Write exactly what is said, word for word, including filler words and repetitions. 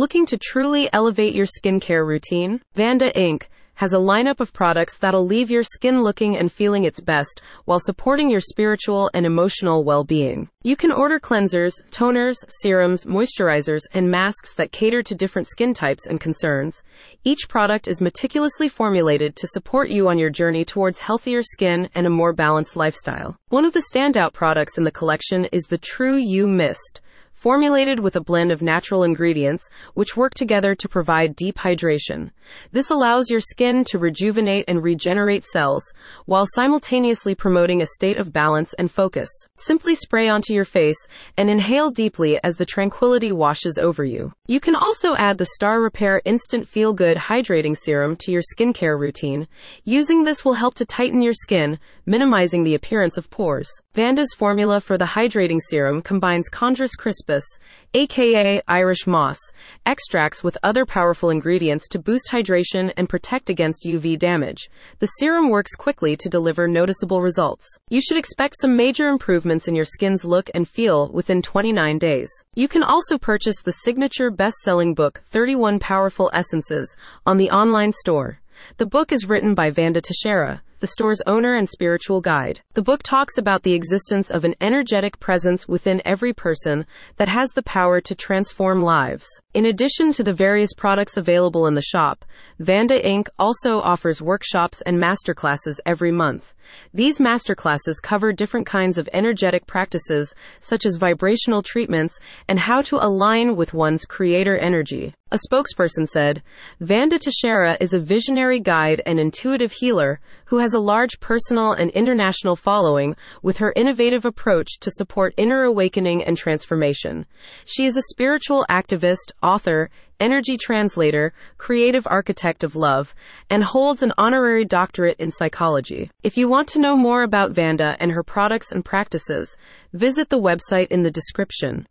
Looking to truly elevate your skincare routine? Vanda Incorporated has a lineup of products that'll leave your skin looking and feeling its best while supporting your spiritual and emotional well-being. You can order cleansers, toners, serums, moisturizers, and masks that cater to different skin types and concerns. Each product is meticulously formulated to support you on your journey towards healthier skin and a more balanced lifestyle. One of the standout products in the collection is the True You Mist, formulated with a blend of natural ingredients, which work together to provide deep hydration. This allows your skin to rejuvenate and regenerate cells, while simultaneously promoting a state of balance and focus. Simply spray onto your face and inhale deeply as the tranquility washes over you. You can also add the Star Repair Instant Feel Good Hydrating Serum to your skincare routine. Using this will help to tighten your skin, minimizing the appearance of pores. Vanda's formula for the hydrating serum combines Chondrus crispus, aka Irish moss, extracts with other powerful ingredients to boost hydration and protect against U V damage. The serum works quickly to deliver noticeable results. You should expect some major improvements in your skin's look and feel within twenty-nine days. You can also purchase the signature best-selling book, thirty-one Powerful Essences, on the online store. The book is written by Vanda Teixeira, the store's owner and spiritual guide. The book talks about the existence of an energetic presence within every person that has the power to transform lives. In addition to the various products available in the shop, Vanda Incorporated also offers workshops and masterclasses every month. These masterclasses cover different kinds of energetic practices, such as vibrational treatments and how to align with one's creator energy. A spokesperson said, "Vanda Teixeira is a visionary guide and intuitive healer who has a large personal and international following with her innovative approach to support inner awakening and transformation. She is a spiritual activist, author, energy translator, creative architect of love, and holds an honorary doctorate in psychology." If you want to know more about Vanda and her products and practices, visit the website in the description.